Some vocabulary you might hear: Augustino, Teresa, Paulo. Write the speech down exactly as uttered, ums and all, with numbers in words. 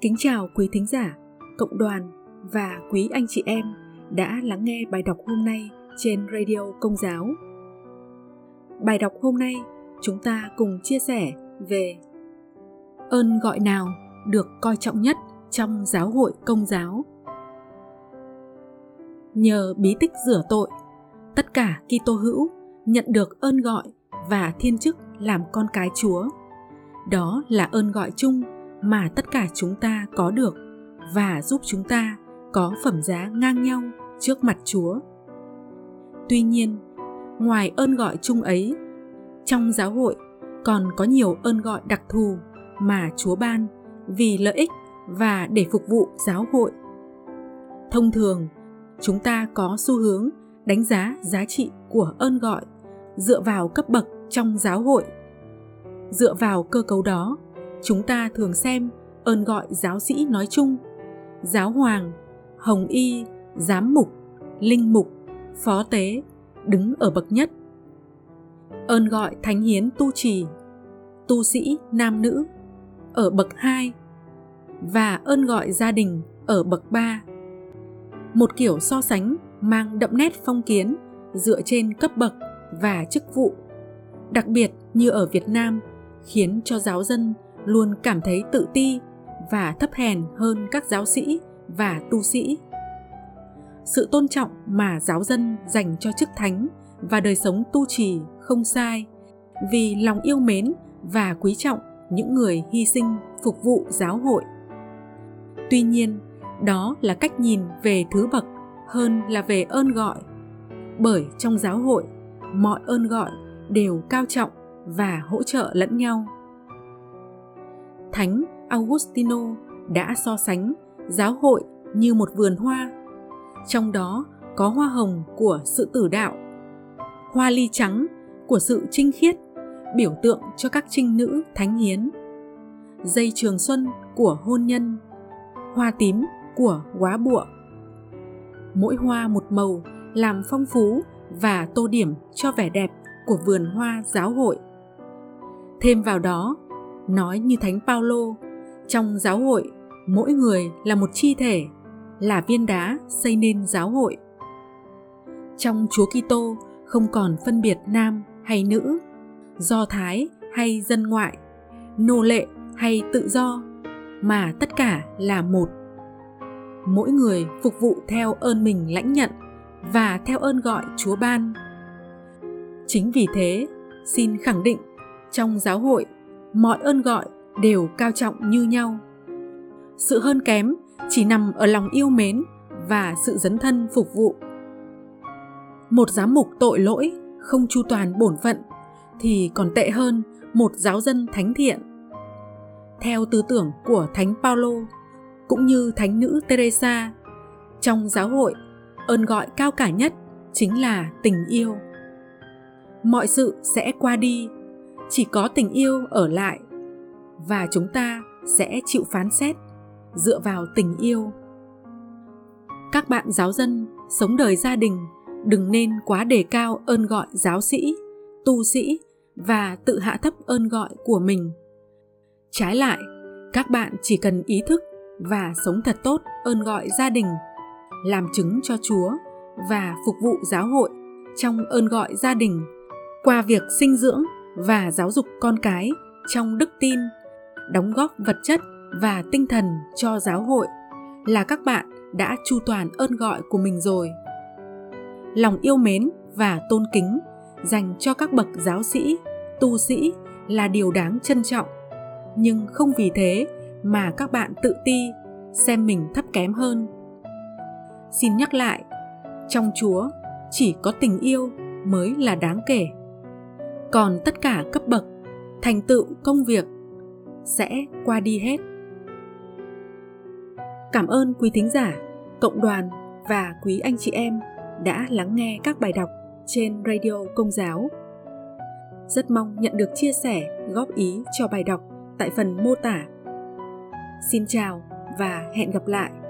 Kính chào quý thính giả, cộng đoàn và quý anh chị em đã lắng nghe bài đọc hôm nay trên Radio Công giáo. Bài đọc hôm nay chúng ta cùng chia sẻ về ơn gọi nào được coi trọng nhất trong giáo hội Công giáo. Nhờ bí tích rửa tội, tất cả Kitô hữu nhận được ơn gọi và thiên chức làm con cái Chúa. Đó là ơn gọi chung mà tất cả chúng ta có được và giúp chúng ta có phẩm giá ngang nhau trước mặt Chúa. Tuy nhiên, ngoài ơn gọi chung ấy, trong giáo hội còn có nhiều ơn gọi đặc thù mà Chúa ban vì lợi ích và để phục vụ giáo hội. Thông thường, chúng ta có xu hướng đánh giá giá trị của ơn gọi dựa vào cấp bậc trong giáo hội. Dựa vào cơ cấu đó, chúng ta thường xem ơn gọi giáo sĩ nói chung, giáo hoàng, hồng y, giám mục, linh mục, phó tế đứng ở bậc nhất. Ơn gọi thánh hiến tu trì, tu sĩ nam nữ ở bậc hai và ơn gọi gia đình ở bậc ba. Một kiểu so sánh mang đậm nét phong kiến dựa trên cấp bậc và chức vụ, đặc biệt như ở Việt Nam, khiến cho giáo dân luôn cảm thấy tự ti và thấp hèn hơn các giáo sĩ và tu sĩ. Sự tôn trọng mà giáo dân dành cho chức thánh và đời sống tu trì không sai, vì lòng yêu mến và quý trọng những người hy sinh phục vụ giáo hội. Tuy nhiên, đó là cách nhìn về thứ bậc hơn là về ơn gọi, bởi trong giáo hội, mọi ơn gọi đều cao trọng và hỗ trợ lẫn nhau. Thánh Augustino đã so sánh giáo hội như một vườn hoa, trong đó có hoa hồng của sự tử đạo, hoa ly trắng của sự trinh khiết, biểu tượng cho các trinh nữ thánh hiến, dây trường xuân của hôn nhân, hoa tím của góa bụa. Mỗi hoa một màu làm phong phú và tô điểm cho vẻ đẹp của vườn hoa giáo hội. Thêm vào đó, nói như Thánh Paulo, trong giáo hội, mỗi người là một chi thể, là viên đá xây nên giáo hội. Trong Chúa Kitô không còn phân biệt nam hay nữ, do Thái hay dân ngoại, nô lệ hay tự do, mà tất cả là một. Mỗi người phục vụ theo ơn mình lãnh nhận và theo ơn gọi Chúa ban. Chính vì thế, xin khẳng định, trong giáo hội, mọi ơn gọi đều cao trọng như nhau. Sự hơn kém chỉ nằm ở lòng yêu mến và sự dấn thân phục vụ. Một giám mục tội lỗi, không chu toàn bổn phận thì còn tệ hơn một giáo dân thánh thiện. Theo tư tưởng của Thánh Paulo cũng như Thánh nữ Teresa, trong giáo hội, ơn gọi cao cả nhất chính là tình yêu. Mọi sự sẽ qua đi, chỉ có tình yêu ở lại, và chúng ta sẽ chịu phán xét dựa vào tình yêu. Các bạn giáo dân sống đời gia đình đừng nên quá đề cao ơn gọi giáo sĩ, tu sĩ và tự hạ thấp ơn gọi của mình. Trái lại, các bạn chỉ cần ý thức và sống thật tốt ơn gọi gia đình, làm chứng cho Chúa và phục vụ giáo hội trong ơn gọi gia đình qua việc sinh dưỡng và giáo dục con cái trong đức tin, đóng góp vật chất và tinh thần cho giáo hội là các bạn đã chu toàn ơn gọi của mình rồi. Lòng yêu mến và tôn kính dành cho các bậc giáo sĩ, tu sĩ là điều đáng trân trọng, nhưng không vì thế mà các bạn tự ti, xem mình thấp kém hơn. Xin nhắc lại, trong Chúa chỉ có tình yêu mới là đáng kể. Còn tất cả cấp bậc, thành tựu công việc sẽ qua đi hết. Cảm ơn quý thính giả, cộng đoàn và quý anh chị em đã lắng nghe các bài đọc trên Radio Công giáo. Rất mong nhận được chia sẻ, góp ý cho bài đọc tại phần mô tả. Xin chào và hẹn gặp lại!